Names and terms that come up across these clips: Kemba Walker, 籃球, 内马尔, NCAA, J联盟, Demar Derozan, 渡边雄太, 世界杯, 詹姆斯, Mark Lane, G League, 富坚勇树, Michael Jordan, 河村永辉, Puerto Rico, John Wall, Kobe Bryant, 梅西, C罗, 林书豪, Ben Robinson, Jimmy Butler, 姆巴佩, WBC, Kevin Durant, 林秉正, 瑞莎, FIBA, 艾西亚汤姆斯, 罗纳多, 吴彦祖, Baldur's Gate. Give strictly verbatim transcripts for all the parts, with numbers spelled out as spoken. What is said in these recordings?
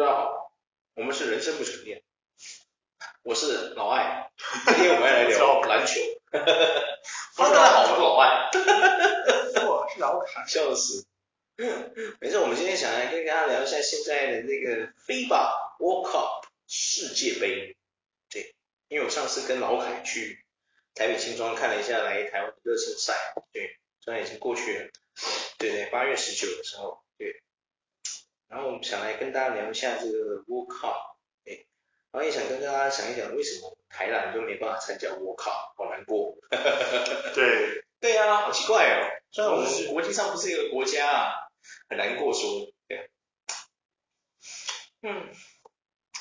大家好，我们是人生不沉淀，我是老艾，今天我们来聊篮球。哈大家好，我是老艾。我是老凯，笑死。没事，我们今天想来跟大家聊一下现在的那个 F I B A World Cup 世界杯。对，因为我上次跟老凯去台北青庄看了一下来台湾的热身赛，对，虽然已经过去了，对对，八月十九的时候，对。然后我们想来跟大家聊一下这个 World Cup， 对，然后也想跟大家想一想为什么台南都没办法参加 World Cup， 好难过。对。对啊，好奇怪哦，虽然我们国际上不是一个国家啊。很难过说，对、啊，嗯，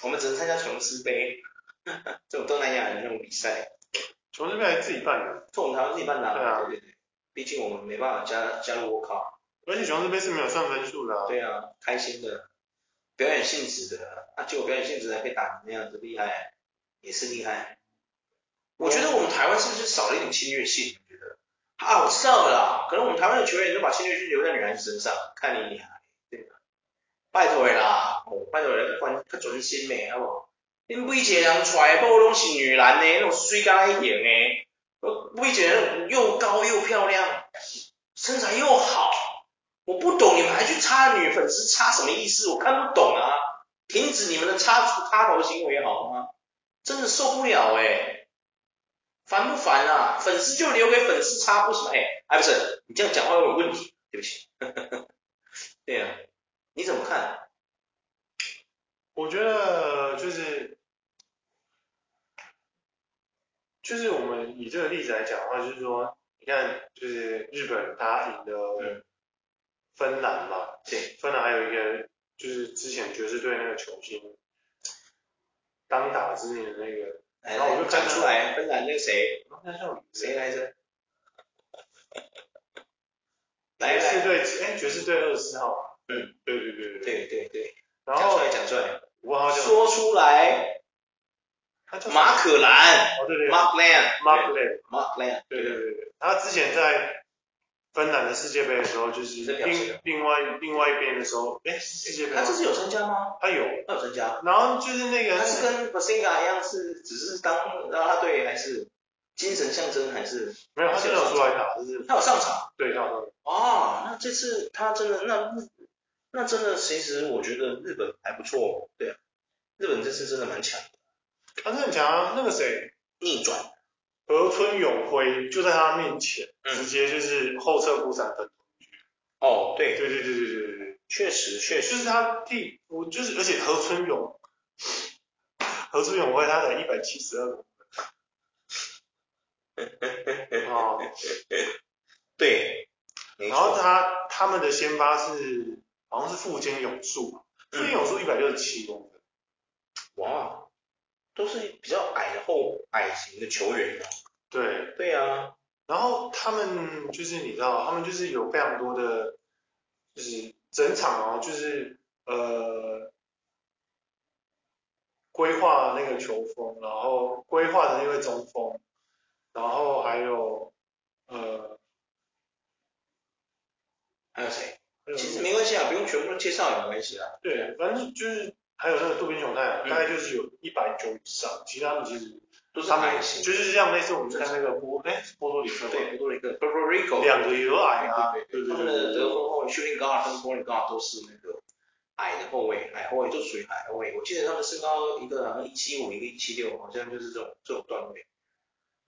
我们只能参加琼斯杯这种东南亚人那种比赛。琼斯杯还自己办的，就我们台湾自己办的、啊。对啊，对对对，毕竟我们没办法加加入 World Cup， 而且琼斯杯是没有算分数的、啊。对啊，开心的，表演性质的，啊，结果表演性质还被打成那样子，厉害，也是厉害。我觉得我们台湾是不是少了一点侵略性？我觉得。啊，我知道了啦，可能我们台湾的球员就把侵略性留在女孩子身上，看你厉害，对吧？拜托啦，哦，拜托人关较专心的，好无？恁每一个人出来，不拢是女篮的，那种水干一型的，每一个人又高又漂亮，身材又好，我不懂你们还去插女粉丝插什么意思？我看不懂啊！停止你们的插插头行为好吗？真的受不了哎、欸！烦不烦啊？粉丝就留给粉丝插，为什么？哎、欸，哎、啊、不是，你这样讲话有问题，对不起。对啊，你怎么看？我觉得就是，就是我们以这个例子来讲的话，就是说，你看，就是日本他赢的芬兰嘛，对，芬兰还有一个就是之前爵士队那个球星当打之年的那个。然后我就看出来，芬兰那个谁，谁来着？爵士队，哎，爵士队二十四号。嗯，对对对对对对对。然后讲出来，讲出来。我说出来。马可兰。哦对对。Mark Lane。Mark Lane。Mark Lane。对对对对。他之前在芬兰的世界杯的时候，就是另另外另外一边的时候，哎，世界杯。他这次有参加吗？他有，他有参加。然后就是那个。他是跟 Basinga 一样是，只是当啦啦队还是精神象征还是？没有，他真的有出来打，就是。他有上场。对，他有上场。哦，那这次他真的那那真的，其实我觉得日本还不错，对啊，日本这次真的蛮强的。他真的很强啊，那个谁？逆转。河村永辉就在他面前，嗯、直接就是后撤步三分。哦，对，对对对对对对，确实确实，就是他第，我就是，而且河村永，河村永辉他才一百七十二公分。哦，对，然后他他们的先发是好像是富坚勇树，富坚勇树一百六十七公分。哇。都是比较矮的后矮型的球员嘛。对。对啊。然后他们就是你知道，他们就是有非常多的，就是整场哦，就是呃规划那个球风，然后规划的那位中锋，然后还有呃还有谁？其实没关系啊，不用全部介绍也没关系啦、啊。对，反正就是。还有那个渡边雄太大概就是有一百九十以上，其他的其实都是矮型，就是像类似我们看那个波，哎，波多黎各，对，波多黎各 ，Puerto Rico， 两个也有矮啊，对对对，他们的得分后卫 shooting guard 跟 point guard 都是那个矮的后卫，矮后卫就属于矮后卫，我记得他们身高一个好像一七五，一个一七六，好像就是这种这种段位，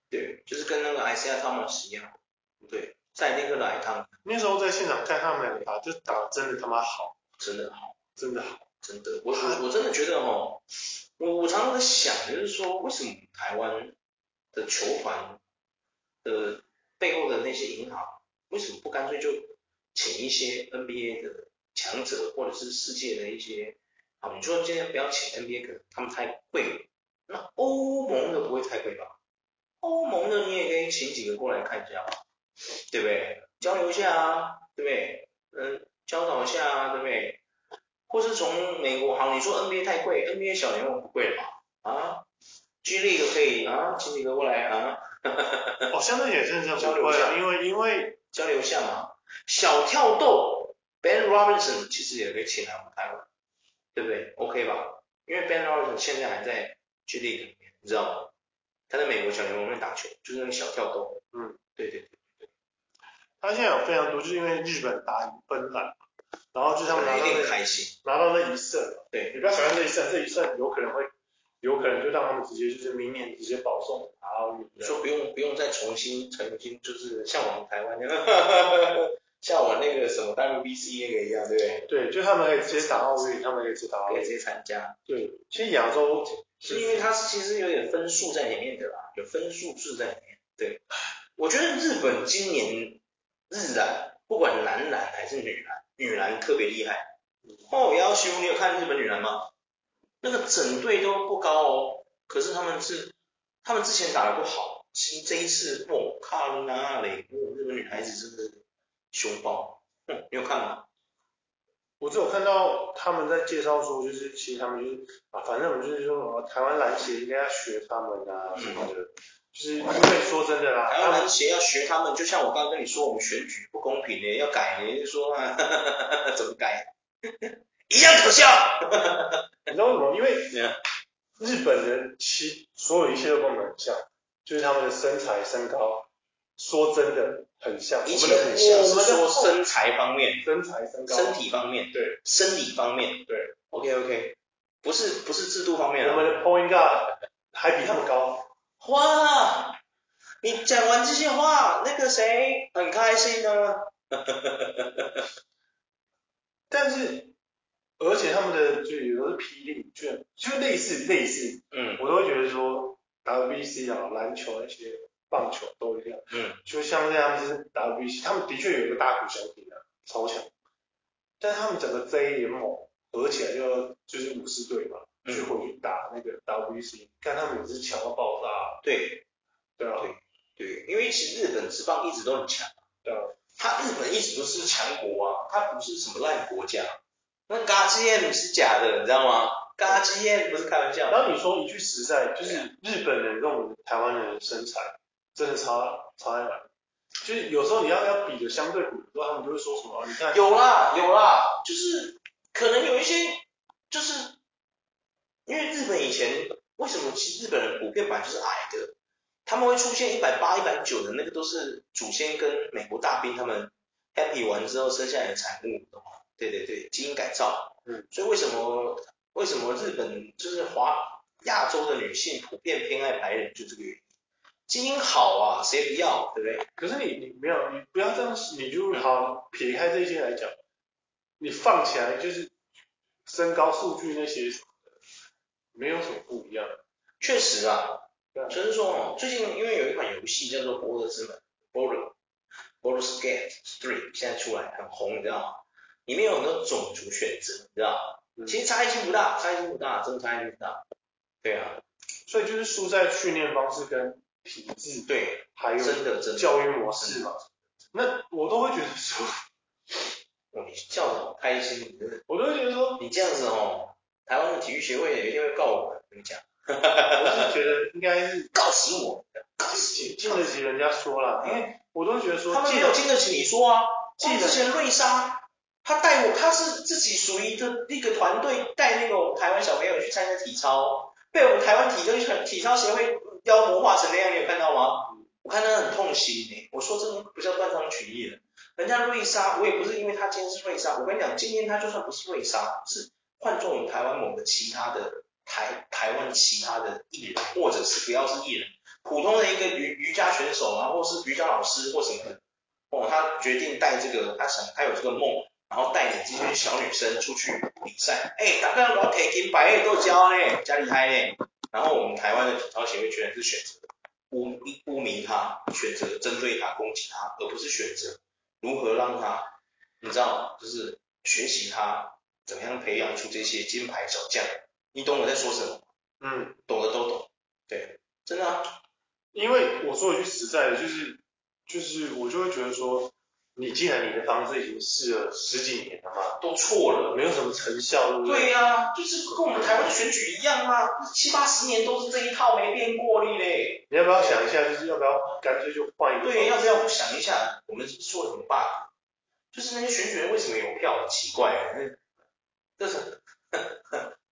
对，就是跟那个艾西亚汤姆斯一样，对，在那个来汤，那时候在现场看他们两个打，就打真的他妈好，真的好，真的好。真的，我我真的觉得哦，我我常常在想，就是说为什么台湾的球团的背后的那些银行，为什么不干脆就请一些 N B A 的强者，或者是世界的一些，好，你说今天不要请 N B A， 可能他们太贵，那欧盟的不会太贵吧？欧盟的你也可以请几个过来看一下嘛，对不对？交流一下啊，对不对？嗯，教导一下啊，对不对？或是从美国，好，你说 N B A 太贵 ，N B A 小联盟不贵了吧？啊 ，G League 可以啊，请几个过来啊。哦，相对也真的不贵啊，因为因为交流一下嘛。小跳豆 Ben Robinson 其实也可以请来我们台湾，对不对 ？OK 吧？因为 Ben Robinson 现在还在 G League 里面，你知道吗？他在美国小联盟里面打球，就是那个小跳投。嗯，对对对对。他现在有非常多，就是因为日本打芬兰，然后就他们拿到那开心，拿到那一胜。对，你不要小看这一胜，这一胜有可能会，有可能就让他们直接就是明年直接保送，然后就不用不用再重新重新就是像我们台湾那样。像我那个什么 W B C 那个一样，对不对？对，就他们可以直接打奥运，他们可以直接打奥运，可以直接参加。对，其实亚洲是因为它其实有点分数在里面的啦，有分数制在里面。对，我觉得日本今年日篮不管男篮还是女篮，女篮特别厉害。哦，要求你有看日本女篮吗？那个整队都不高哦，可是他们是他们之前打得不好，这一次我靠哪里？日本女孩子真的。熊抱、嗯，你有看吗？我只有看到他们在介绍说，就是其实他们就是啊，反正我们就是说，台湾篮协应该要学他们啊什么的，嗯、就是因为说真的啦，台湾篮协要学他们，就像我刚刚跟你说，我们选举不公平的，要改的，就说哈哈哈哈怎么改，一样可笑。你知道为什么？因为日本人其所有一切都跟我们很像，就是他们的身材、身高。说真的很像，一切很像。我们说身材方面，身材、身高、身体方面，对，生理方面，对。OK OK， 不是不是制度方面、啊。我们的 point guard 还比他们高。哇，你讲完这些话，那个谁很开心呢、啊。但是，而且他们的就有的是霹雳卷，就类似类似，嗯，我都会觉得说 W B C 啊，篮球那些。棒球都一样，嗯，就像这样子 W B C， 他们的确有一个大股小体啊，超强，但是他们整个 J 联盟合起来就就是五十队嘛，嗯、去回去打那个 W B C， 看他们也是强到爆炸、啊，对，对啊，对，对，因为其实日本职棒一直都很强，对啊，他日本一直都是强国啊，他不是什么烂国家，那嘎吉彦是假的，你知道吗？嘎吉彦不是开玩笑，然后你说一句实在，就是日本人跟我们台湾人的身材。真的差差在哪？就是有时候你要要比的相对比，不知道他们就会说什么。你看，有啦有啦，就是可能有一些，就是因为日本以前为什么其实日本人普遍版就是矮的，他们会出现一百八、一百九的那个都是祖先跟美国大兵他们 happy 完之后生下来的产物，对对对，基因改造。嗯，所以为什么为什么日本就是华亚洲的女性普遍偏爱白人，就这个原因。基因好啊，谁不要，对不对？可是你你没有，你不要这样，你就好撇开这些来讲，你放起来就是身高数据那些什么的，没有什么不一样。确实啊，就是说最近因为有一款游戏叫做《博德之门》（Border Baldur's Gate 三） 现在出来很红，你知道吗？里面有很多种族选择，你知道吗？其实差异性不大，差异性不大，真的差异性不大。对啊，所以就是输在训练方式跟。体制对，还有真的真的教育模式嘛，那我都会觉得说，我你笑得好开心，我都会觉得说，你这样子哦，台湾的体育协会也一定会告我们，跟你讲，我是觉得应该是告死我，告死，经得起人家说啦，因为我都觉得说，他们没有经得起你说啊，像之前瑞莎，他带我，他是自己属于的一个团队带那个台湾小朋友去参加体操，被我们台湾体操体操协会。妖魔化成那样，你有看到吗？我看他很痛心诶、欸。我说这不叫断章取义了。人家瑞莎，我也不是因为他今天是瑞莎，我跟你讲，今天他就算不是瑞莎，是换做我们台湾某个其他的台台湾其他的艺人，或者是不要是艺人，普通的一个瑜瑜伽选手啊，或是瑜伽老师或什么的，哦，他决定带这个，他想他有这个梦，然后带领这些小女生出去比赛，哎、欸，大家老铁金白诶都交嘞，加厉害嘞。然后我们台湾的体操协会居然是选择污污名他，选择针对他、攻击他，而不是选择如何让他，你知道，就是学习他怎么样培养出这些金牌小将。你懂我在说什么？嗯，懂的都懂。对，真的啊。因为我说一句实在的，就是就是我就会觉得说，你既然你的方式已经试了十几年了嘛，都错了，没有什么成效，对不对？对呀、啊，就是跟我们台湾选举一样嘛，七八十年都是这一套没变过的嘞。你要不要想一下，就是要不要干脆就换一个？对，要不要想一下，我们说什么 bug？ 就是那些选举人为什么有票？奇怪、啊，这是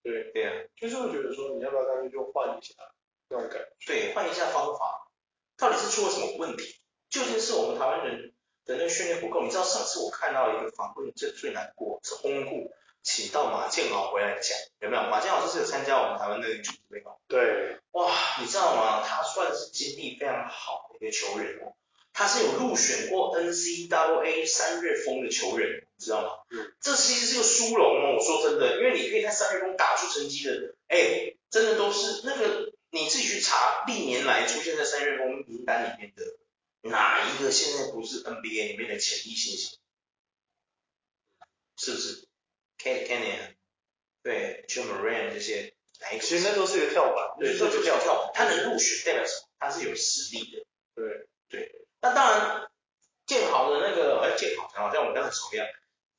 对对呀、啊，就是会觉得说你要不要干脆就换一下那种感觉，对，换一下方法，到底是出了什么问题？究竟是我们台湾人的那个训练不够？你知道上次我看到一个访问，这最难过是洪顾请到马建豪回来讲，有没有？马建豪就是有参加我们台湾的女足杯嘛？对，哇，你知道吗？他算是经历非常好的一个球员哦。他是有入选过 N C double A 三月风的球员，你知道吗？嗯，这其实是个殊荣哦。我说真的，因为你可以在三月风打出成绩的，哎，真的都是那个你自己去查历年来出现在三月风名单里面的哪一个现在不是 N B A 里面的潜力新星？是不是 ？Kenyon 对 ，John Moran 这些，哪一个？其实那都是一个跳板，对，都是跳跳。他能入选代表什么？他是有实力的。对对。那当然，建豪的那个，哎，建豪好像我们刚才熟一样。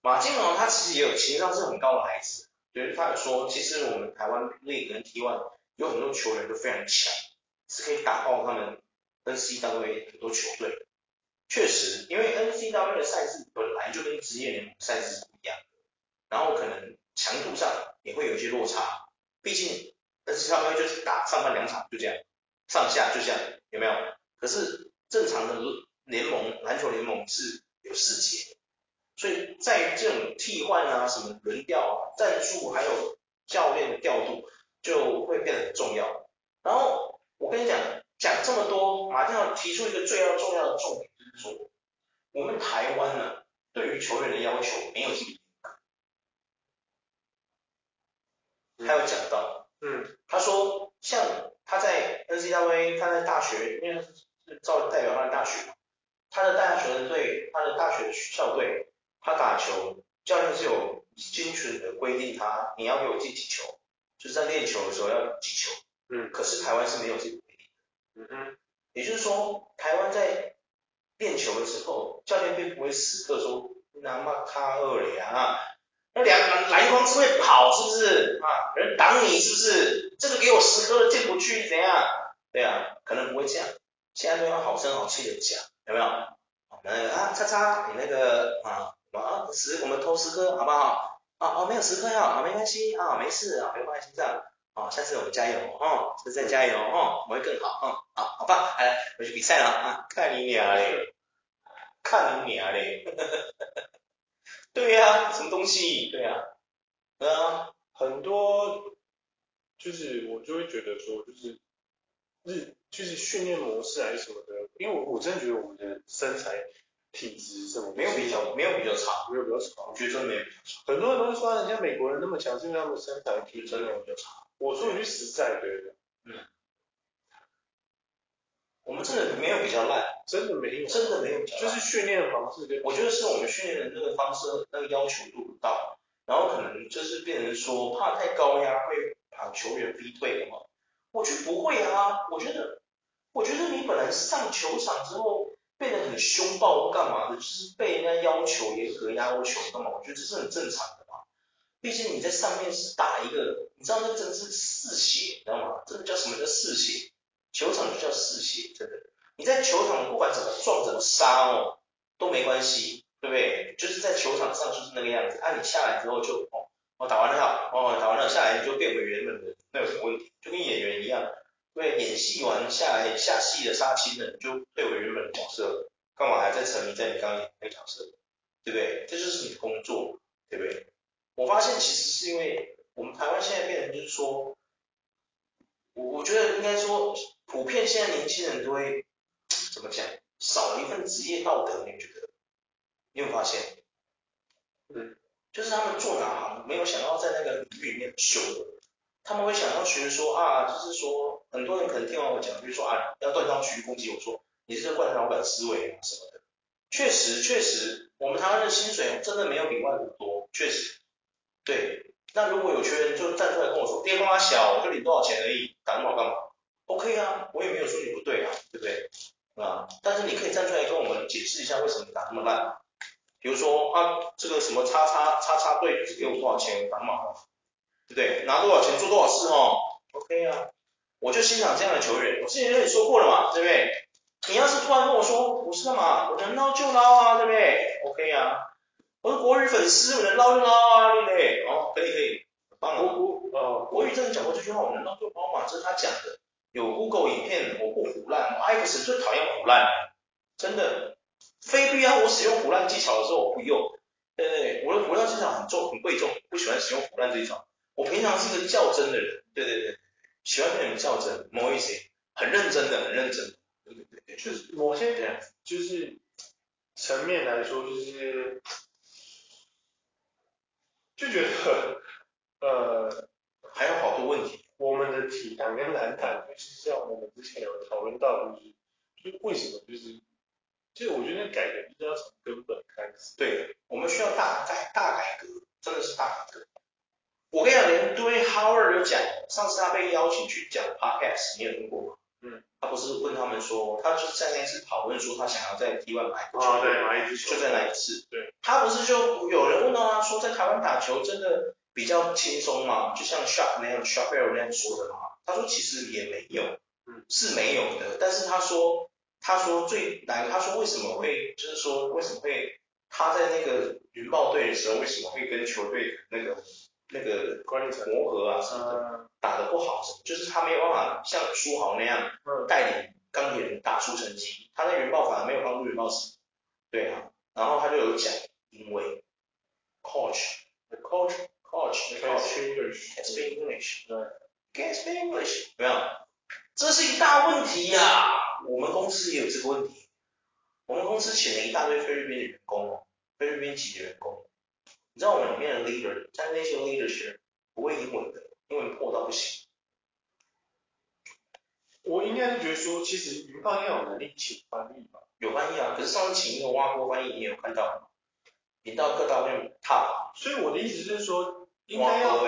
马建豪他其实也有情商是很高的孩子，对，他有说，其实我们台湾 League 跟 T one 有很多球员都非常强，是可以打爆他们 N C double A 很多球队。确实，因为 N C double A 的赛制本来就跟职业联盟赛制不一样，然后可能强度上也会有一些落差，毕竟 N C double A 就是打上半两场就这样，上下就这样，有没有？可是。正常的联盟，篮球联盟是有四节，所以在这种替换啊、什么轮调啊、战术还有教练的调度就会变得很重要。然后我跟你讲，讲这么多，马上要提出一个最要重要的重点，就是说我们台湾呢、啊，对于球员的要求没有这么严格。他有讲到，嗯，他说像他在 N C double A， 他在大学因为。照代表他的大学，他的大学队，他的大学校队，他打球，教练是有精准的规定他，你要给我进几球，就是在练球的时候要几球。嗯。可是台湾是没有这个规定的。嗯哼。也就是说，台湾在练球的时候，教练并不会时刻说那么卡二垒啊，那两篮筐是会跑是不是？啊，人挡你是不是？这个给我十颗进不去怎样？对啊，可能不会这样。现在都要好声好气的讲，有没有？我们啊，叉叉，你那个啊，我们啊十，我们投十颗，好不好？啊哦，没有十颗啊，没关系啊，没事啊，没关系这样。哦，下次我们加油哦，下次再加油哦，我会更好哦。好，好吧，来，我去比赛了啊！看你娘嘞，看你娘嘞，对呀、啊，什么东西？对呀、啊，啊，很多就是我就会觉得说，就是日。就是训练模式还是什么的，因为我我真的觉得我们的身材、体质什么没有比较，没有比较差，没有比较差，我觉得真的没有比较差。很多人都说人家美国人那么强，是因为他们身材体质真的比较差。我说一句实在的，嗯，我们真的没有比较烂，真的没有，真的没有比较烂，就是训练方式跟我觉得是我们训练的那个方式那个要求度不到，然后可能就是变成说怕太高压会把球员逼退了嘛。我觉得不会啊，我觉得。我觉得你本来上球场之后变得很凶暴或干嘛的，就是被人家要求严格要求干嘛？我觉得这是很正常的嘛。毕竟你在上面是打一个，你知道那真的是嗜血，你知道吗？这个叫什么叫嗜血？球场就叫嗜血，真的。你在球场不管怎么撞怎么杀哦都没关系，对不对？就是在球场上就是那个样子，啊你下来之后就哦我、哦、打完了，哦打完了下来就变回原本的，那有什么问题？就跟演员一样。对，演戏完下来下戏的杀青了，你就退回原本的角色，干嘛还在沉迷在你刚演的那个角色，对不对？这就是你的工作，对不对？我发现其实是因为我们台湾现在变成就是说，我我觉得应该说，普遍现在年轻人都会怎么讲，少了一份职业道德，你觉得？你有没有发现？嗯，就是他们做哪行没有想要在那个领域里面修的。他们会想要学说啊，就是说很多人可能听完我讲，就是说啊，要断章取义攻击我说你是惯老板思维啊什么的。确实，确实，我们台湾的薪水真的没有比外国多，确实。对，那如果有些人就站出来跟我说，爹妈小，我就领多少钱而已，打那么好干嘛 ？OK 啊，我也没有说你不对啊，对不对？啊、嗯，但是你可以站出来跟我们解释一下为什么你打那么烂、啊，比如说啊，这个什么叉叉叉叉队只给我多少钱，打那么好。对不对？拿多少钱做多少事哦 ，OK 啊，我就欣赏这样的球员。我之前跟你说过了嘛，对不对？你要是突然跟我说不是的嘛，我能捞就捞啊，对不对 ？OK 啊，我是国语粉丝，我能捞就捞啊，对不对？哦，可以可以，当然我我呃国语真的讲过这句话，我能当做包吗？这是他讲的，有 Google 影片，我不胡乱，艾弗森最讨厌胡乱，真的，非必要我使用胡乱技巧的时候我不用，对，我的胡乱技巧很重很贵重，不喜欢使用胡乱技巧，我平常是个较真的人，对对对，喜欢跟人较真，某一些很认真的很认真的，对对对，就是某些就是层面来说就是。就觉得，呃，还有好多问题。我们的体坛跟篮坛，就是像我们之前有讨论到，就是，就是为什么就是，就是我觉得改革就是要从根本开始。对，我们需要大改大改革，真的是大改革。我跟你讲，连对 Howard 有讲，上次他被邀请去讲 Podcast， 你有听过吗？嗯。他不是问他们说，他就是在那一次讨论说他想要在 T 一 买球，啊对，买一支球，就在那一次。对。他不是就有人问到他说，在台湾打球真的比较轻松吗？就像 Shaq 那样 ，Shaqberry 那样说的吗？他说其实也没有，嗯，是没有的。但是他说，他说最难，他说为什么会，就是说为什么会他在那个云豹队的时候，为什么会跟球队那个那个磨合啊什么的？嗯，打得不好，就是他没有办法像书豪那样带领钢铁人打出成绩，他在云豹反而没有帮助云豹死。对啊，然后他就有讲，因为 coach the coach coach the coach can't speak English， 对 can't speak English， 没有，这是一大问题啊！我们公司也有这个问题，我们公司请了一大堆菲律宾的员工哦，菲律宾籍的员工，你知道我们里面的 leader， 但那些 leader 是不会英文的。因为破到不行，我应该是觉得说，其实云豹要有能力请翻译吧，有翻译啊。可是上次请一个挖锅翻译，你有看到吗？你到各大面踏。所以我的意思就是说，应该要，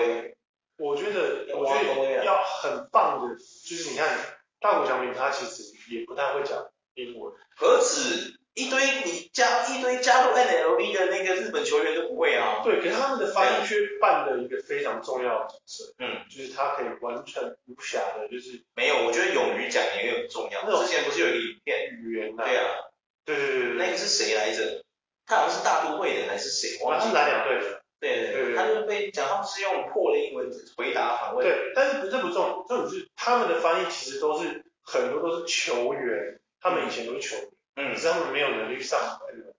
我觉得，我觉得要很棒的，就是你看大谷翔平他其实也不太会讲英文，何止一堆你加一堆加入 N L B 的那个日本球员都不会啊。对，可是他们的翻译却扮了一个非常重要的角色。嗯，就是他可以完全无暇的，就是没有，我觉得勇于讲也很重要。之前不是有一个影片语言啊？对啊，对对对对，那个是谁来着？他好像是大都会的还是谁？我忘记了。他是哪两队的？对对 对, 对，他就被讲，他们是用破的英文回答访问。对，但是这不重，重点是他们的翻译其实都是很多都是球员，他们以前都是球员。嗯嗯，可是他们没有能力上N B A，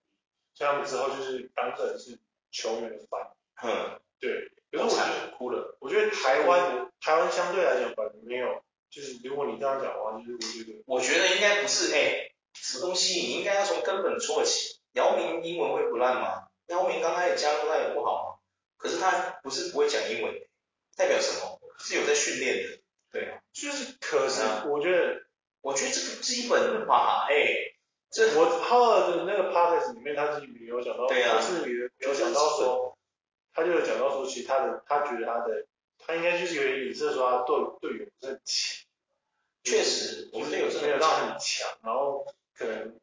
所以他们之后就是当成是球员的翻译。嗯，对。可是我觉得哭了，我觉得台湾台湾相对来讲反正没有，就是如果你这样讲的话，就是我觉得我觉得应该不是哎、欸，什么东西你应该要从根本做起。姚明英文会不烂吗？姚明刚开始加入他也不好嘛，可是他不是不会讲英文，代表什么？是有在训练的。对啊，就是可是我觉得、嗯、我觉得这个基本吧，哎、欸。我Howard的那个 podcast 里面，他自己有讲到，对啊，是有讲到说，他就有讲到说，其实他的，他觉得他的，他应该就是有点影射说他队队友不是很强，确实，我们队友是没有到很强，然后可能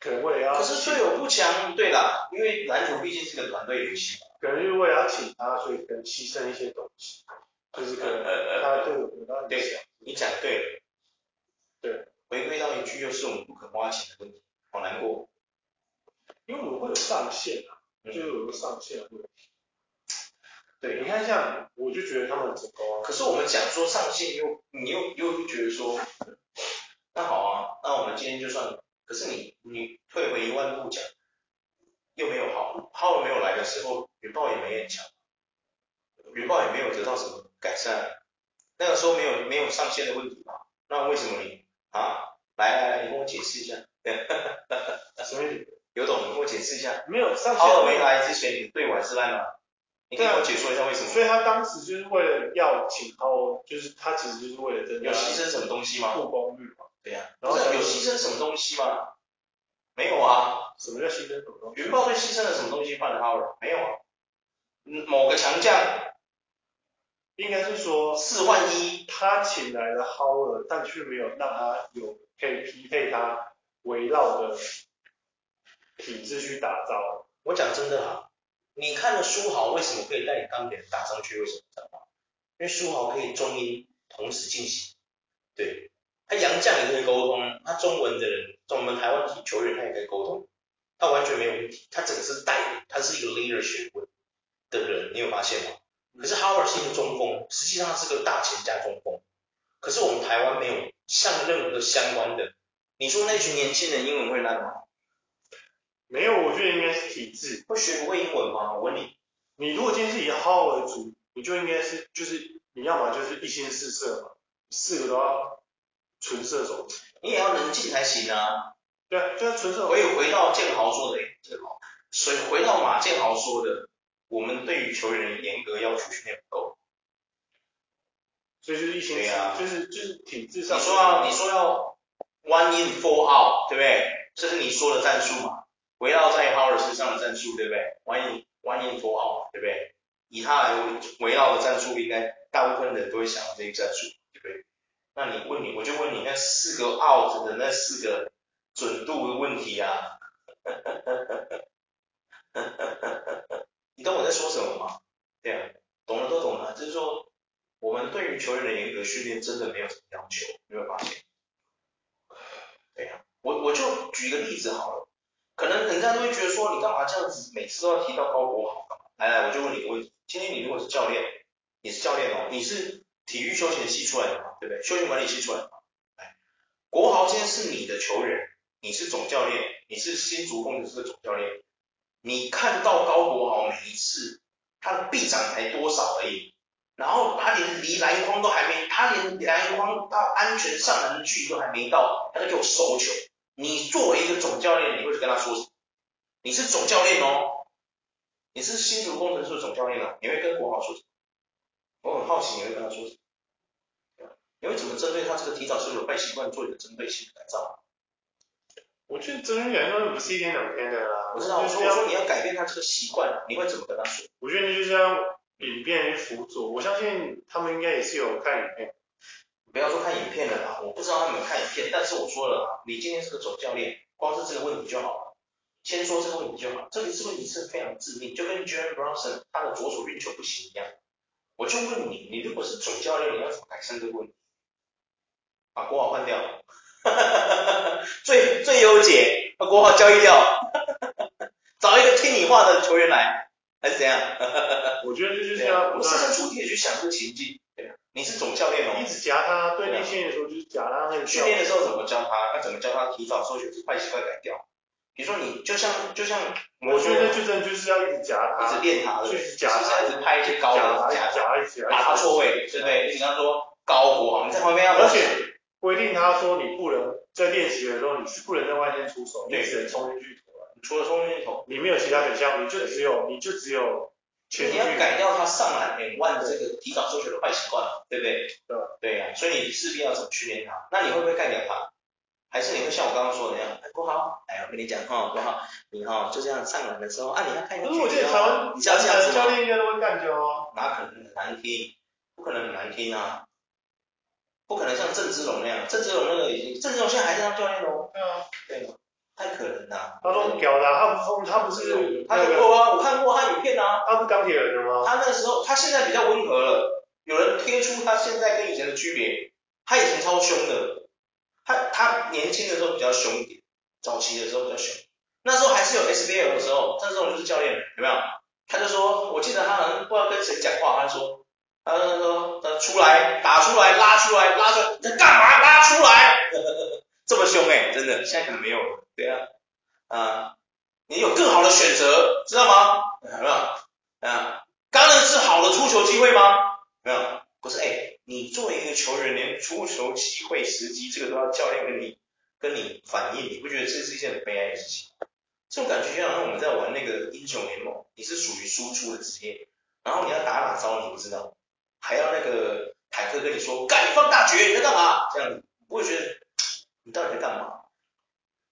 可能为了要，可是队友不强，对啦，因为篮球毕竟是个团队游戏，可能就是为了要请他，所以可能牺牲一些东西，就是可能他的队友不到很强，你讲对了，对。回归到一句，又是我们不肯花钱的问题，好难过。因为我们会有上限啊，嗯、就是有个上限的问题。对，你看像，我就觉得他们很成功啊。可是我们讲说上限又，你又又觉得说，那好啊，那我们今天就算了。可是你你退回一万步讲，又没有好，好没有来的时候，云豹也没很强，云豹也没有得到什么改善。那个时候没有没有上限的问题嘛，那为什么你？啊，来来来，你跟我解释一下。什么意思？有懂，你跟我解释一下。没有上线。好，没来之前，你对我还是烂了。你跟我解说一下为什么？所以他当时就是为了要请Howard，就是他其实就是为了增加。有牺牲什么东西吗？曝光率嘛。对呀、啊。然后有牺牲什么东西吗？没有啊。什么叫牺牲什么东西？云豹队牺牲了什么东西换了Howard？没有啊。某个强将，应该是说四万一，他请来了Howard，但却没有让他有可以匹配他围绕的体制去打造。我讲真的啊，你看了书豪为什么可以带领钢铁人打上去？为什么？因为书豪可以中英同时进行，对，他洋将也可以沟通，他中文的人，我们台湾球员他也可以沟通，他完全没有问题，他整个是带领，他是一个leader学问的人，你有发现吗？可是 Howard 是一个中锋，实际上他是个大前架中锋，可是我们台湾没有像任何相关的。你说那群年轻人英文会烂吗？没有，我觉得应该是体制。会学不会英文吗？我问你，你如果今天是以 Howard 组，你就应该是就是你要嘛就是一心四射嘛，四个都要纯射手，你也要能进才行啊。对啊，就要纯射手。我也回到建豪说的，建豪，所以回到马建豪说的。我们对于球员严格要求训练不够，所以就是一些对啊，就是就是体制上。你说要你说要 one in four out， 对不对？这是你说的战术嘛？围绕在 Howard 身上的战术，对不对 ？one in one in four out， 对不对？以他来围绕的战术，应该大部分人都会想到这个战术，对不对？那你问你，我就问你，那四个 out 的那四个准度的问题啊？你懂我在说什么吗？对啊，懂了都懂了，就是说我们对于球员的严格训练真的没有什么要求，你会发现。对啊，我我就举一个例子好了，可能人家都会觉得说你干嘛这样子，每次都要提到高国豪干嘛？来来，我就问你个问题，今天你如果是教练，你是教练哦，你是体育休闲系出来的嘛，对不对？休闲管理系出来的嘛，来，国豪今天是你的球员，你是总教练，你是新竹工程师的总教练。你看到高国豪每一次他的臂展才多少而已，然后他连离篮筐都还没，他连篮筐到安全上篮的距离都还没到，他就给我收球。你作为一个总教练，你会跟他说什么？你是总教练哦，你是新竹工程师的总教练哦，你会跟国豪说什么？我很好奇你会跟他说什么？你会怎么针对他这个提早失误坏习惯做一个针对性的改造？我觉得真人都不是一天两天的啦。我知道，我说我说你要改变他这个习惯，你会怎么跟他说？我觉得你就像影片去辅佐，我相信他们应该也是有看影片。不要说看影片了啦，我不知道他们看影片，但是我说了啦，你今天是个总教练，光是这个问题就好了。先说这个问题就好，这个是问题是非常致命，就跟 Jimmy Butler 他的左手运球不行一样。我就问你，你如果是总教练，你要怎么改善这个问题？把国豪换掉。最最优解，把国豪交易掉，找一个听你话的球员来，还是怎样？我觉得就是这样，我设身处地也去想这个情境。对啊，你是总教练哦，一直夹他，对内线的时候就是夹他。那训练的时候怎么教他？要怎么教他提早收球是坏习惯改掉？比如说你就像就像，我觉得就真就是要一直夹他，一直练他，就是夹他，一直拍一些高的夹夹，打他错位，对不对？你刚说高国豪，你在旁边要，而且。规定他说你不能在练习的时候你是不能在外面出手，你只能冲进去投篮，除了冲进去投，你没有其他选项，你就只有你就只有前进。你要改掉他上篮两万这个提早收球的坏习惯，对不对？对对啊，所以你势必要怎么训练他？那你会不会干掉他？还是你会像我刚刚说的那样，郭豪，哎，我跟你讲哈，郭豪，你哈就这样上篮的时候啊，你要看一下。可是我觉得台湾你要这样子，教练应该都会干掉哦。哪可能很难听？不可能很难听啊。不可能像郑芝龙那样，郑芝龙那个已经，郑芝龙现在还在当教练喽。对啊，对吗？太可能啦！他都屌的，他不，他不是，他看过啊，我看过他影片啊。他不是钢铁人的吗？他那个时候，他现在比较温和了。有人贴出他现在跟以前的区别，他以前超凶的，他他年轻的时候比较凶一点，早期的时候比较凶。那时候还是有 S B L 的时候，郑芝龙就是教练，有没有？他就说，我记得他好像不知道跟谁讲话，他说。他说：“他出来，打出来，拉出来，拉出来，你在干嘛？拉出来！这么凶哎、欸，真的，现在可能没有了。对啊，啊、呃，你有更好的选择，知道吗？没有啊、呃，当然是好的出球机会吗？没有，不是哎、欸，你作为一个球员，连出球机会、时机这个都要教练跟你跟你反映，你不觉得这是一件很悲哀的事情？这种感觉就像我们在玩那个英雄联盟，你是属于输出的职业，然后你要打哪招你不知道。”还要那个坦克跟你说，干你放大绝，你在干嘛？这样，我也觉得你到底在干嘛？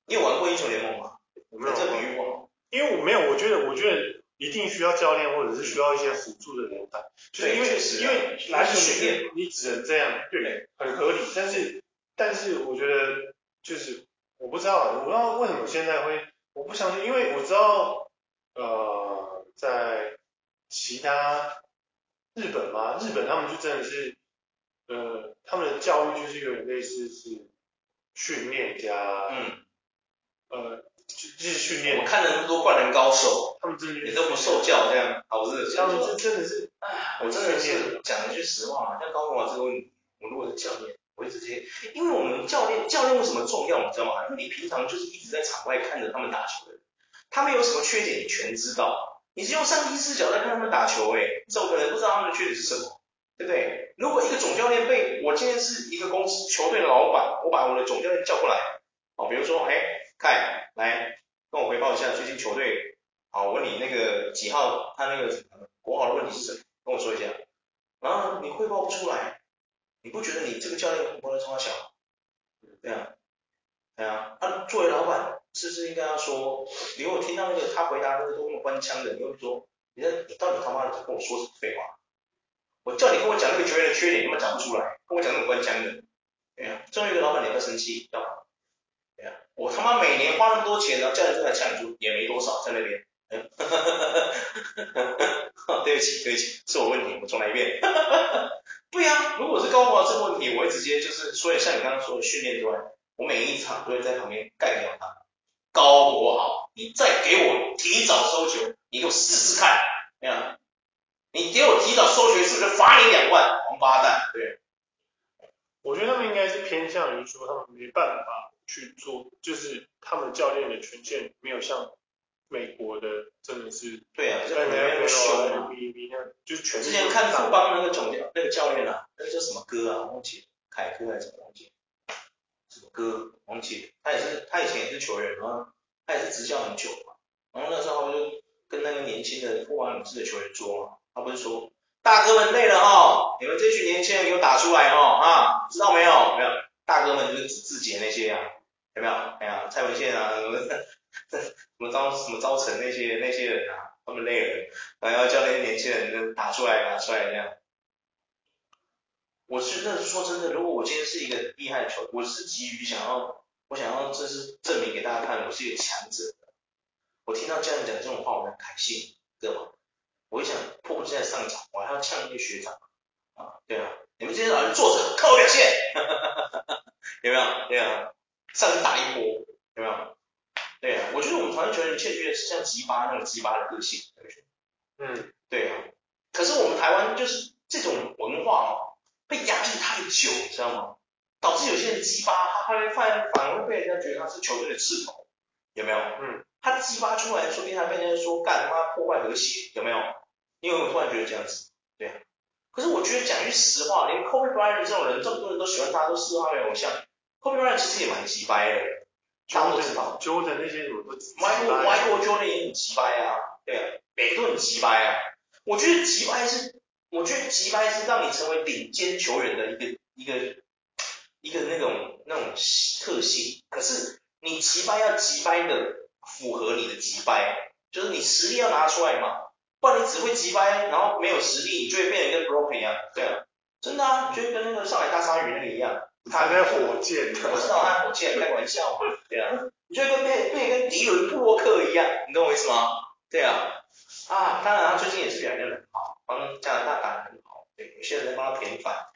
你有玩过英雄联盟吗？我没有，这比喻不好。因为我没有，我觉得，我觉得一定需要教练或者是需要一些辅助的人带，就是因为因为篮球训练你只能这样，对，很合理。但是但是我觉得就是我不知道，我不知道为什么现在会，我不相信，因为我知道呃在其他。日本嘛，日本他们就真的是，呃，他们的教育就是有点类似是训练加，嗯，呃，就是训练。我看了那么多灌篮高手，他们真的也都不受教这样，好热。他们就真的是我真的是讲一句实话，像高中啊这个问题，我如果是教练，我会直接，因为我们教练教练为什么重要，你知道吗？因为你平常就是一直在场外看着他们打球的，他们有什么缺点你全知道，你是用上帝视角在看他们打球，哎，你怎么可能不知道他们的缺点是什么？对不对？如果一个总教练被我今天是一个公司球队的老板，我把我的总教练叫过来，哦，比如说，哎，凯，来跟我回报一下最近球队，好，我问你那个几号他那个国豪的问题是什么？跟我说一下，然后你汇报不出来，你不觉得你这个教练汇报的超小？对啊，对啊，啊，作为老板是不是应该要说，你如果听到那个他回答那个都那么官腔的，你会说，你在你到底他妈的跟我说什么废话？我叫你跟我讲那个球员的缺点，你根本讲不出来，跟我讲那种官腔的，对啊，作为一个老板你要不要生气？要，对啊，我他妈每年花那么多钱，然后叫你出来呛你，也没多少在那边。对不起对不起是我问题，我重来一遍。对啊，如果是高华这个问题，我会直接就是所以像你刚刚说的训练之外，我每一场都会在旁边干掉他。高华你再给我提早收球，你给我试试看，对啊，你给我提早收球是不是罚你两万，王八蛋。对，我觉得他们应该是偏向于说他们没办法去做，就是他们教练的权限没有像美国的真的是对啊，就是没有凶啊，就是全。之前看富邦那个总教那个教练啊，那个叫什么哥啊，忘记凯哥还是什么忘记，什么哥忘记，他也是他以前也是球员啊，他也是执教很久嘛，然后那时候就跟那个年轻的富邦勇士的球员说嘛，他不是说大哥们累了哦，你们这群年轻人给我打出来哦啊，知道没有？没有，大哥们就是指自己那些啊，有没有？哎呀，蔡文宪啊。什么招什么招成那些那些人啊，他们累了，然后叫那些年轻人打出来打出来这样。我是说真的，如果我今天是一个厉害的球，我是急于想要，我想要这是证明给大家看，我是一个强者的。我听到教练讲这种话，我很开心，对吧？我就想迫不及待上场，我还要呛那些学长啊，对啊，你们这些老人坐着看我表现，有没有？对啊，上去打一波，有没有？对啊，我觉得我们团队球员欠缺的是像吉巴那种吉巴的个性，嗯，对啊。可是我们台湾就是这种文化哦，被压抑太久，你知道吗？导致有些人吉巴，他会反反而会被人家觉得他是球队的刺头，有没有？嗯，他吉巴出来，说不定还被人家说干他妈破坏和谐，有没有？因为我突然觉得这样子，对啊。可是我觉得讲句实话，连 Kobe Bryant 这种人，这么多人都喜欢他，都视他为偶像。Kobe Bryant 其实也蛮鸡掰的。大家都知道 Jordan 那些什么都 Michael Michael Jordan 也很急掰啊，对啊，每个都很急掰啊。我觉得急掰是，我觉得急掰是让你成为顶尖球员的一个一个一个那种那种特性。可是你急掰要急掰的符合你的急掰，就是你实力要拿出来嘛，不然你只会急掰，然后没有实力，你就会变成跟 Broken 一样，对啊，真的啊，就跟那个上海大鲨鱼那个一样。他在火箭，我知道他火箭，开玩笑嘛，对啊，你就跟变变跟迪伦布洛克一样，你懂我意思吗？对啊，啊，当然他最近也是表现得很好，帮加拿大打得很好，对，有些人在帮他平反，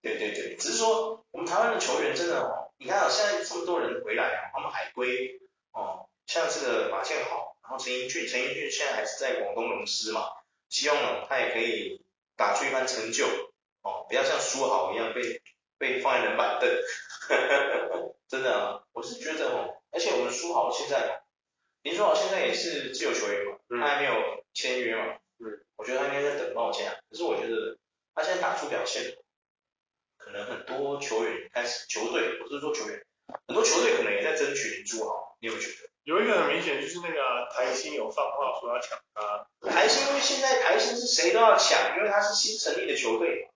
对对对，只是说我们台湾的球员真的哦，你看啊，现在这么多人回来啊，他们海归哦，像这个马建豪，然后陈英俊，陈英俊现在还是在广东龙狮嘛，希望呢他也可以打出一番成就哦，不要像苏豪一样被。被放在冷板凳，真的啊，我是觉得哦，而且我们书豪现在，林书豪现在也是自由球员嘛，嗯、他还没有签约嘛，嗯，我觉得他应该在等报价，可是我觉得他现在打出表现，可能很多球员开始球队，不是说球员，很多球队可能也在争取林书豪，你有没有觉得？有一个很明显就是那个台新有放话说要抢他，台新因为现在台新是谁都要抢，因为他是新成立的球队。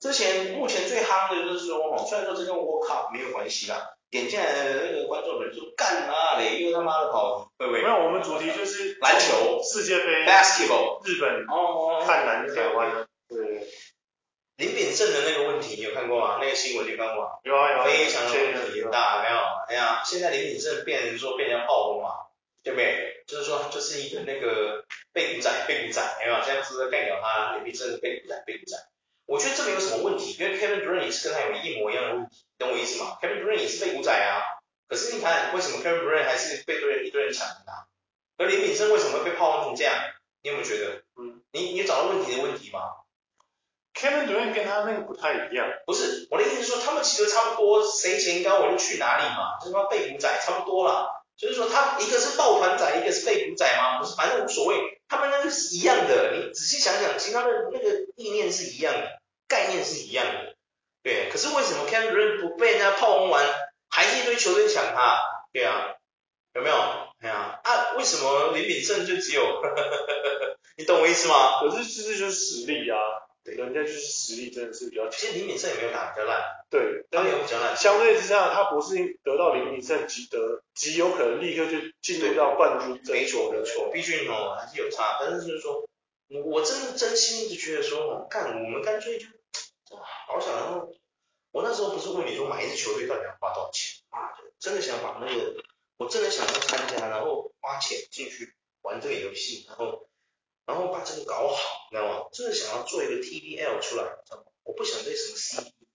之前目前最夯的就是说，哦，虽然说这跟 World Cup 没有关系啦，点进来的那个观众人数干啊嘞，又他妈的跑，对不对？没有，我们主题就是篮球世界杯 ，basketball， 日本哦，看篮球台湾，对。林秉正的那个问题你有看过吗？那个新闻你有看过吗？有啊有啊，非常的问题很大，没有？哎呀，现在林秉正变成说被人家炮轰嘛，对不对？就是说就是一个那个被古仔被古仔，没有？现在是在干掉他，林秉正被古仔被古仔。我觉得这个有什么问题？因为 Kevin Durant 也是跟他有一模一样的问题，懂我意思吗 ？Kevin Durant 也是被古仔啊，可是你看为什么 Kevin Durant 还是被一堆人抢着打？而林秉正为什么会被炮轰成这样？你有没有觉得？嗯，你你找到问题的问题吗？ Kevin Durant 跟他那个不太一样。不是，我的意思是说，他们其实差不多，谁前高我就去哪里嘛，就是他被捕仔差不多啦。就是说他一个是抱团仔，一个是被捕仔嘛，不是，反正无所谓，他们那个是一样的。你仔细想想，其实他的那个意念是一样的，概念是一样的。对，可是为什么 Kevin Durant 不被人家炮轰完，还是一堆球队抢他？对啊，有没有？对啊，啊，为什么林炳胜就只有？你懂我意思吗？可是这就是实力啊。人家就是实力真的是比较强，其实林敏胜也没有打比较烂，对，他没有比较烂。相对之下，他不是得到林敏胜极得极有可能立刻就进入到冠军争。没错没错，毕竟哦还是有差，但是就是说，我我真的真心一直觉得说，干我们干脆就，好想然后，我那时候不是问你说买一支球队到底要花多少钱啊？真的想把那个，我真的想要参加，然后花钱进去玩这个游戏，然后。然后把这个搞好，你知道吗？真的想要做一个 T B L 出来，知道吗？我不想对什么 C B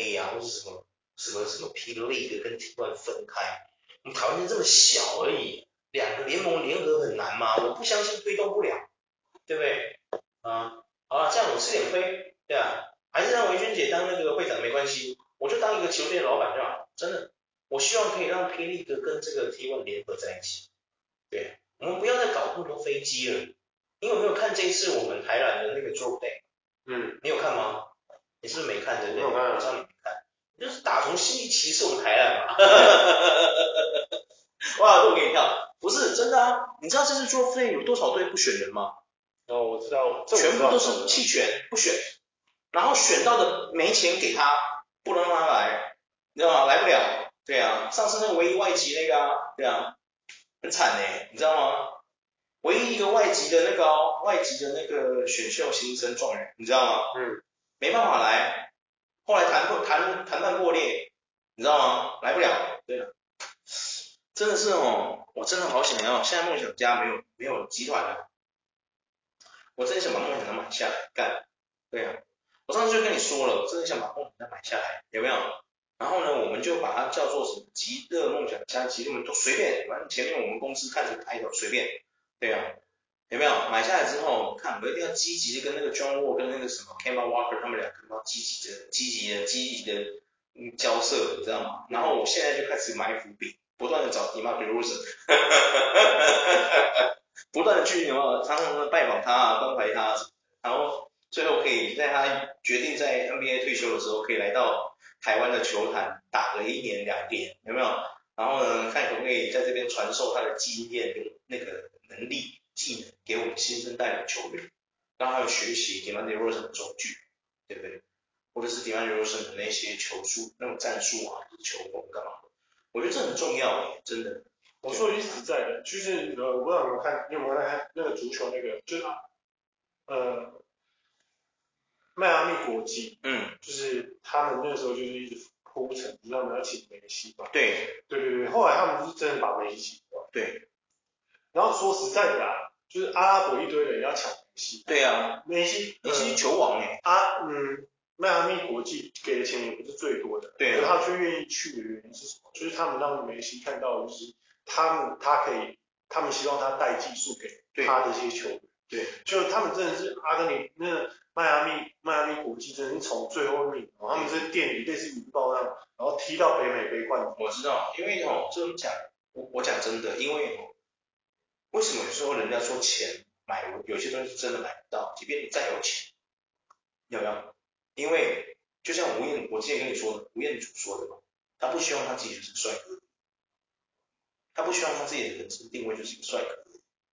A 啊，或者什么什么什么 P League 跟 T one 分开。我们台湾就这么小而已，两个联盟联合很难吗？我不相信推动不了，对不对？啊，好了，这样我吃点亏，对啊，还是让维娟姐当那个会长没关系，我就当一个球队的老板就好，真的。我希望可以让 P League 跟这个 T one 联合在一起，对，我们不要再搞那么多飞机了。你有没有看这一次我们台南的那个 Drop Day？ 嗯，你有看吗？你是不是没看？对不对？我没有看，我知道你没看。就是打从心里歧视我们台南嘛。哇，都给你看，不是真的啊！你知道这次 Drop Day 有多少队不选人吗？哦，我知道，全部都是弃权不选，然后选到的没钱给他，不能让他来，你知道吗？来不了。对啊，上次那个唯一外籍那个啊，对啊，很惨欸，你知道吗？唯一一个外籍的那个、哦、外籍的那个选秀新生状元，你知道吗？嗯，没办法来，后来谈过谈谈判破裂，你知道吗？来不了。对了，真的是哦，我真的好想要，现在梦想家没有没有集团了，我真的想把梦想家买下来干。对啊，我上次就跟你说了，我真的想把梦想家买下来，有没有？然后呢，我们就把它叫做什么极乐梦想家，极乐梦都随便，反正前面我们公司看着抬头随便。对啊，有没有买下来之后，看我一定要积极的跟那个 John Wall 跟那个什么 Kemba Walker 他们两个要积极的、积极的、积极的嗯交涉，你知道吗？然后我现在就开始埋伏笔，不断的找 Demar Derozan， 不断的去什么常常拜访他啊、关怀他，然后最后可以在他决定在 N B A 退休的时候，可以来到台湾的球坛打个一年两年，有没有？然后呢，看可不可以在这边传授他的经验跟那个。能力、技能给我们新生代的球员，让他们学习 Demar Derozan 的中距，对不对？或者是 Demar Derozan 的那些球术、那种战术啊、球风干嘛的？我觉得这很重要耶，真的。我说句实在的，就是呃，我不知道你们看，你有没有看那个足球那个，就是呃，迈阿密国际，嗯，就是他们那时候就是一直铺陈，就是他们要请梅西嘛。对，对对对，后来他们是真的把梅西请过来。对。然后说实在的啊，就是阿拉伯一堆人要抢梅西。对啊，梅西，梅西球王哎、欸。啊，嗯，迈阿密国际给的钱也不是最多的，对、啊。可他却愿意去的原因是什么？就是他们让梅西看到，就是他们他可以，他们希望他带技术给他的一些球员。对。就他们真的是阿根廷那迈阿密迈阿密国际真的是从最后面，他们是垫底类似引爆那样，然后踢到北美杯冠军。我知道，因为哦，这么讲，我我讲真的，因为哦。为什么有时候人家说钱买有些东西真的买不到，即便你再有钱，有没有？因为就像吴彦，我之前跟你说的，吴彦祖说的嘛，他不希望他自己就是帅哥，他不希望他自己的人生定位就是一个帅哥，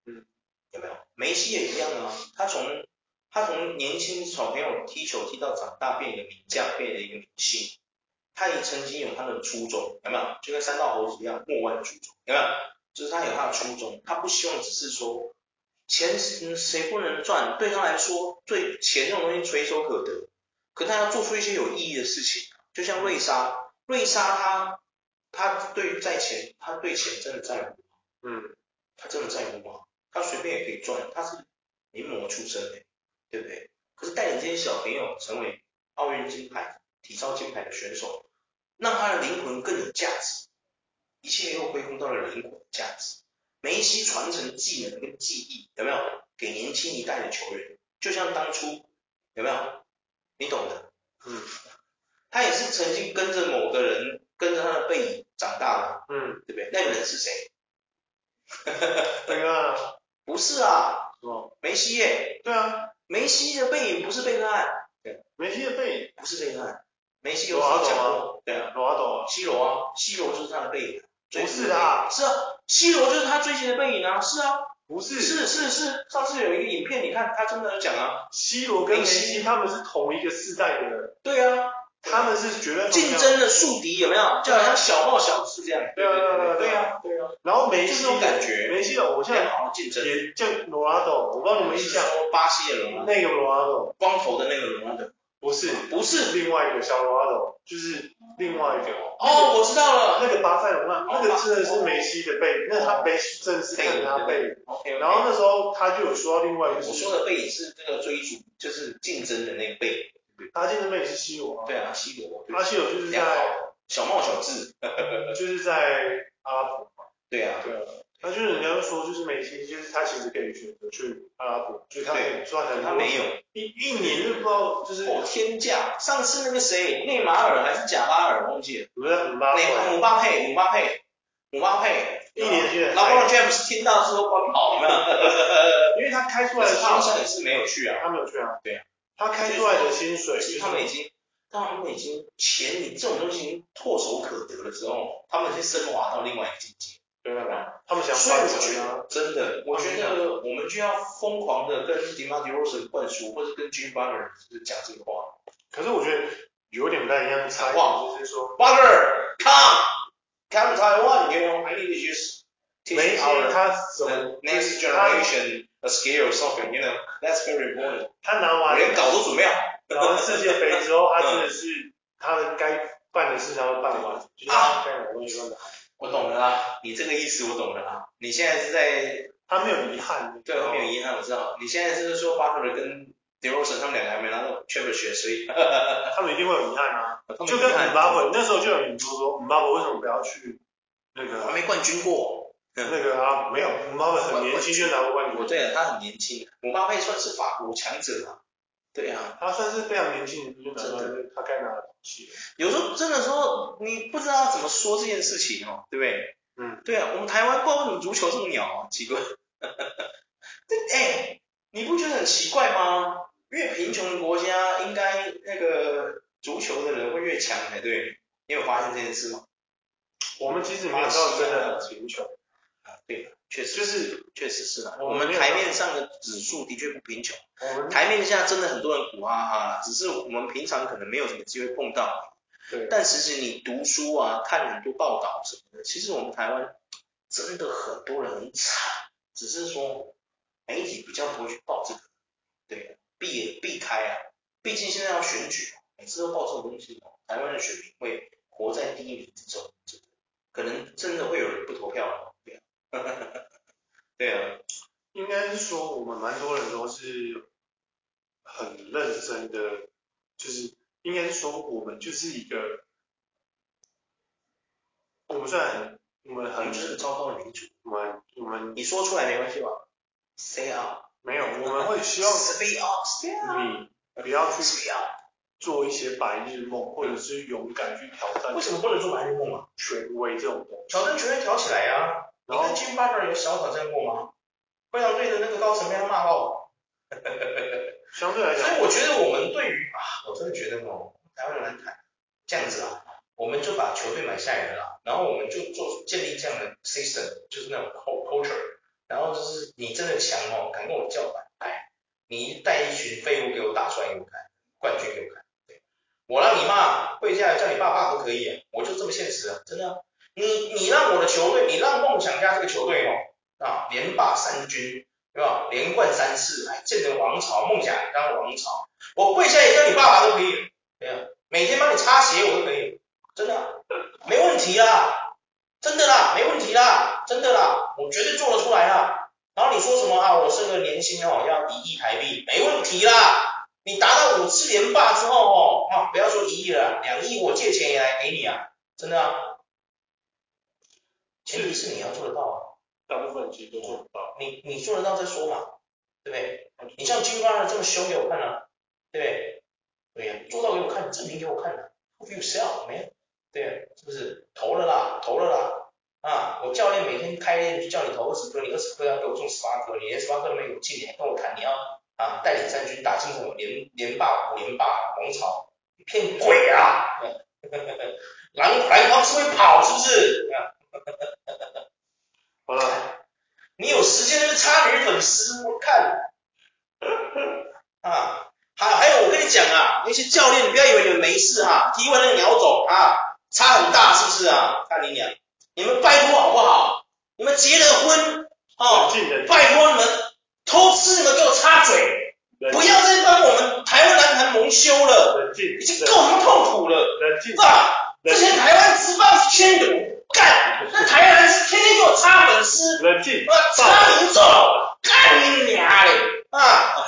嗯，有没有？梅西也一样啊，他从他从年轻小朋友踢球踢到长大，变一个名将，变一个明星，他也曾经有他的初衷，有没有？就跟三道猴子一样，莫忘的初衷，有没有？就是他有他的初衷，他不希望只是说钱谁不能赚，对他来说对钱这种东西垂手可得，可他要做出一些有意义的事情，就像瑞莎，瑞莎他他对在钱，他对钱真的在乎，嗯，他真的在乎吗？他随便也可以赚，他是名模出身的，对不对？可是带领这些小朋友成为奥运金牌、体操金牌的选手，让他的灵魂更有价值。一切又恢复到了灵魂的价值。梅西传承技能跟技艺，有没有？给年轻一代的球员，就像当初有没有？你懂的。嗯。他也是曾经跟着某个人，跟着他的背影长大的。嗯。对不对？那个人是谁？那个不是啊。什么？梅西耶。对啊。梅西的背影不是贝克汉。对。梅西的背影不是贝克汉。梅西有什么讲过？对啊。罗纳多。C罗啊。C罗就是他的背影。不是啊。是啊。C罗就是他追寻的背影啊。是啊。不是是是是，上次有一个影片，你看他真的有讲啊 ，C 罗跟梅西他们是同一个世代的人。对啊，他们是绝对竞争的宿敌，有没有？就好像小帽小子这样。对啊对啊对啊对啊。然后梅西，感觉梅西的偶像也叫罗纳多，我不知道你们印象。巴西的罗纳多。那个罗纳多，光头的那个罗纳多。不是不是，另外一个小罗纳多，就是另外一个。哦，我知道了，那个巴塞罗那，那个真的是梅西的背影，那他梅西真的是看他背影。OK。然后那时候他就有说到另外一个，我说的背影是这个追逐，就是竞争的那个背影。他竞争背影是 C 罗啊。对啊 ，C 罗。他 C 罗就是在小帽小智，就是在阿拉伯。对啊。对啊。那就是人家说，就是梅西，就是他其实可以选择去阿拉伯，所以他赚很多。他没有一一年就不知道就是哦天价。上次那个谁，内马尔还是贾巴尔，忘记了。不是姆巴佩，姆巴佩，姆巴佩，姆巴佩，一年。老布朗 James 听到之后光跑了，因为他开出来的薪水，好像也是没有去啊，他没有去啊，对啊，他开出来的薪水，其实他们已经，他们已经钱，你这种东西唾手可得的时候，他们已经升华到另外一个境界。对吧？他们想翻船啊！真的，我觉得我们就要疯狂的跟 Demar Derozan 灌输，或者跟 Jimmy Butler 讲这个话。可是我觉得有点不太一样的差异，就是说 Butler come come Taiwan, you know, I need to just teach our next generation a skill or something, you know, that's very important. 他拿完连稿都准备好，拿完世界杯之后，他真的是他的该办的事他都办完，就是他该有东西办的。我懂了啦，你这个意思我懂了啦。你现在是在他没有遗憾，对，他没有遗憾，我知道。你现在是说巴特勒跟 Derozan 他们两个还没拿到 Championship， 所以他们一定会有遗憾啊。就跟姆巴佩那时候就有人说说姆巴佩为什么不要去那个？还没冠军过。那个啊，没有，姆巴佩很年轻就拿过冠军。对啊，他很年轻，姆巴佩算是法国强者啊。对啊，他算是非常年轻，就拿到他该拿的东西。有时候真的说，你不知道怎么说这件事情哦，对不对？嗯，对啊，我们台湾不知道为什么足球这么鸟啊，奇怪。哎、欸，你不觉得很奇怪吗？越贫穷的国家，应该那个足球的人会越强才对。你有发现这件事吗？我们其实没有到真的很贫穷。啊，对的。确实就是，确实是啦、啊。我们台面上的指数的确不贫穷，台面下真的很多人苦哈哈，只是我们平常可能没有什么机会碰到。对。但其实你读书啊，看很多报道什么的，其实我们台湾真的很多人很惨，只是说媒体比较不会去报这个，对，避也避开啊。毕竟现在要选举，每次都报这种东西，台湾的选民会活在低迷之中，可能真的会有人不投票了。对啊，应该是说我们蛮多人都是很认真的，就是应该是说我们就是一个，我们虽然我们很就是糟糕的民族，我们我们你说出来没关系吧 ？Stay up， 没有，我们会希望 Stay up，Stay up， 你不要去做一些白日梦，或者是勇敢去挑战。为什么不能做白日梦啊？权威这种东西，挑战权威挑起来啊！你跟金巴特有小挑战过吗？灰狼队的那个高层被他骂爆。相对来讲，所以我觉得我们对于啊，我真的觉得哦，台湾篮坛这样子啊，我们就把球队买下来了，然后我们就做建立这样的 system， 就是那种 culture， 然后就是你真的强哦，敢跟我叫板，哎，你带一群废物给我打出来给我看，冠军给我看，对，我让你骂，跪下来叫你爸爸都可以、啊，我就这么现实啊，真的、啊。你你让我的球队，你让梦想家这个球队哦，啊，连霸三军，对吧？连冠三次，哎，建成王朝，梦想当王朝，我跪下来叫你爸爸都可以，对啊，每天帮你擦鞋我都可以，真的、啊，没问题啦，真的啦，没问题啦，真的啦，我绝对做得出来啦。然后你说什么啊？我是个年薪哦，要一亿台币，没问题啦。你达到五次连霸之后哦，啊，不要说一亿了，两亿我借钱也来给你啊，真的啊。前提是你要做得到啊，大部分其实都做不到。你你做得到再说嘛，对不对？你像金巴尔这么凶给我看啊，对不对？对呀、啊，做到给我看，证明给我看了 ，prove yourself man， 对、啊，是不是？投了啦，投了啦，啊，我教练每天开练就叫你投二十颗，你二十颗要给我中十八颗，你连十八颗都没有进，你还跟我谈你要啊带领三军打进什么连连霸、五连霸、王朝，你骗鬼啊！篮篮筐是会跑是不是？好了。你有时间就插你的粉丝，我看啊，还还有我跟你讲啊，那些教练，你不要以为你们没事哈、啊，踢完了鸟走啊，差很大是不是啊？看你俩，你们拜托好不好？你们结了婚哦，拜托你们偷吃你们给我插嘴，不要再帮我们台湾篮坛蒙羞了，已经够他妈痛苦了，是吧？之前台湾职棒是圈奴。干！那台南是天天给我插粉丝，啊，插民众，干你娘嘞！啊，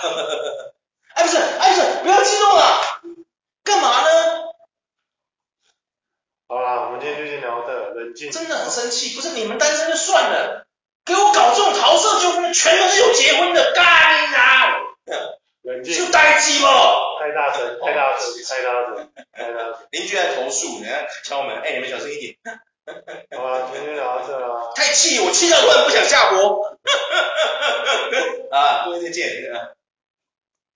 哎不是，哎不是，不要激动了，干嘛呢？好啦，我们今天就先聊到这，冷静。真的很生气，不是你们单身就算了，给我搞这种桃色纠纷，全都是有结婚的，干你娘！冷静。就呆鸡咯！太大声，太大声，太大声，太大声！邻居在投诉，人家敲门，哎，你们小声一点。好啦，今天聊到这啦。太气，我气到突然不想下播。啊，各位再见。